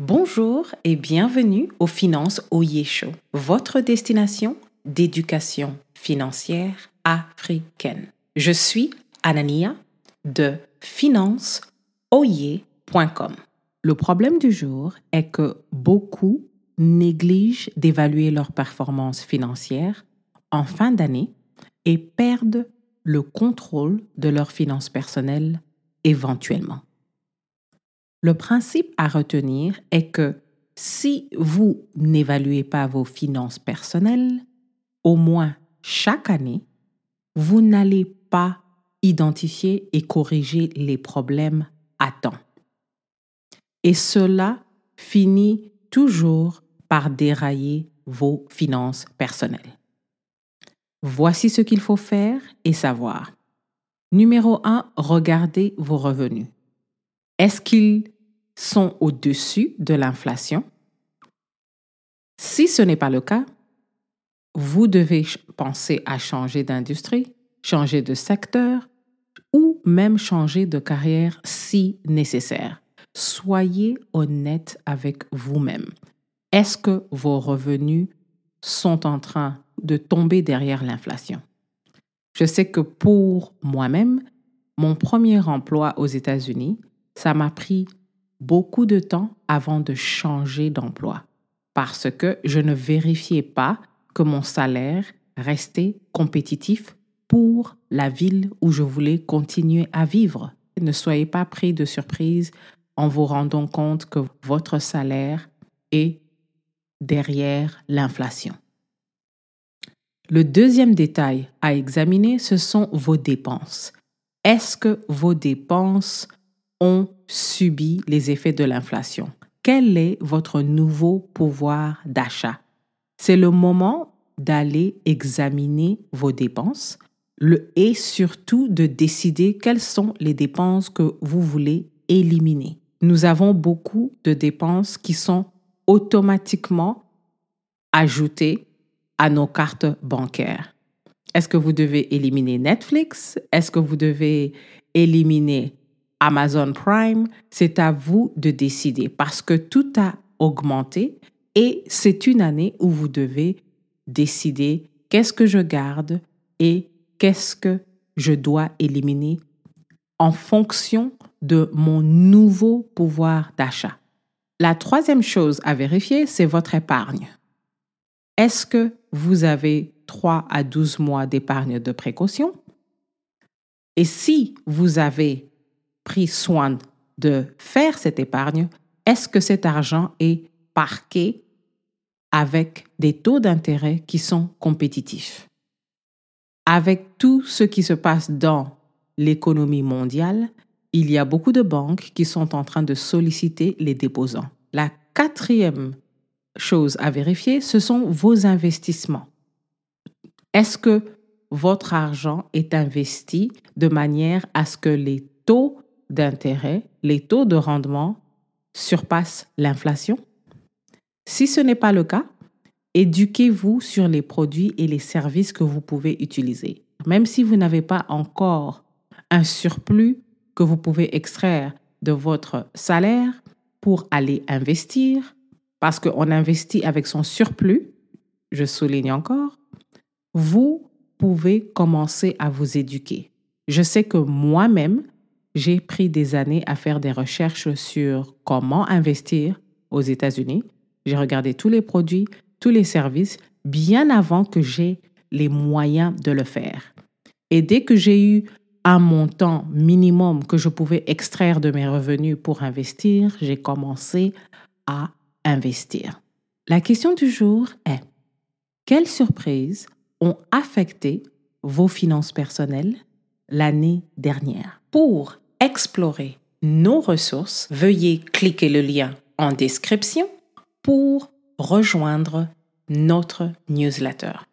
Bonjour et bienvenue au Finances Oye Show, votre destination d'éducation financière africaine. Je suis Anania de financesoye.com. Le problème du jour est que beaucoup négligent d'évaluer leur performance financière en fin d'année et perdent le contrôle de leurs finances personnelles éventuellement. Le principe à retenir est que si vous n'évaluez pas vos finances personnelles, au moins chaque année, vous n'allez pas identifier et corriger les problèmes à temps. Et cela finit toujours par dérailler vos finances personnelles. Voici ce qu'il faut faire et savoir. Numéro 1, regardez vos revenus. Est-ce qu'ils sont au-dessus de l'inflation? Si ce n'est pas le cas, vous devez penser à changer d'industrie, changer de secteur ou même changer de carrière si nécessaire. Soyez honnête avec vous-même. Est-ce que vos revenus sont en train de tomber derrière l'inflation? Je sais que pour moi-même, mon premier emploi aux États-Unis, ça m'a pris beaucoup de temps avant de changer d'emploi parce que je ne vérifiais pas que mon salaire restait compétitif pour la ville où je voulais continuer à vivre. Ne soyez pas pris de surprise en vous rendant compte que votre salaire est derrière l'inflation. Le deuxième détail à examiner, ce sont vos dépenses. Est-ce que vos dépenses ont subi les effets de l'inflation? Quel est votre nouveau pouvoir d'achat? C'est le moment d'aller examiner vos dépenses et surtout de décider quelles sont les dépenses que vous voulez éliminer. Nous avons beaucoup de dépenses qui sont automatiquement ajoutées à nos cartes bancaires. Est-ce que vous devez éliminer Netflix? Est-ce que vous devez éliminer Amazon Prime? C'est à vous de décider parce que tout a augmenté et c'est une année où vous devez décider qu'est-ce que je garde et qu'est-ce que je dois éliminer en fonction de mon nouveau pouvoir d'achat. La troisième chose à vérifier, c'est votre épargne. Est-ce que vous avez 3 à 12 mois d'épargne de précaution? Et si vous avez pris soin de faire cette épargne, est-ce que cet argent est parqué avec des taux d'intérêt qui sont compétitifs? Avec tout ce qui se passe dans l'économie mondiale, il y a beaucoup de banques qui sont en train de solliciter les déposants. La quatrième chose à vérifier, ce sont vos investissements. Est-ce que votre argent est investi de manière à ce que les taux d'intérêt, les taux de rendement surpassent l'inflation? Si ce n'est pas le cas, éduquez-vous sur les produits et les services que vous pouvez utiliser. Même si vous n'avez pas encore un surplus que vous pouvez extraire de votre salaire pour aller investir, parce qu'on investit avec son surplus, je souligne encore, vous pouvez commencer à vous éduquer. Je sais que moi-même, j'ai pris des années à faire des recherches sur comment investir aux États-Unis. J'ai regardé tous les produits, tous les services, bien avant que j'aie les moyens de le faire. Et dès que j'ai eu un montant minimum que je pouvais extraire de mes revenus pour investir, j'ai commencé à investir. La question du jour est: quelles surprises ont affecté vos finances personnelles l'année dernière? Pour explorer nos ressources, veuillez cliquer le lien en description pour rejoindre notre newsletter.